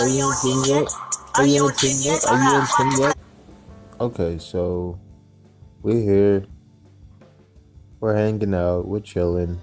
Are you on teamwork? Are you on teamwork? Are you on teamwork? Okay, so we're here. We're hanging out. We're chilling.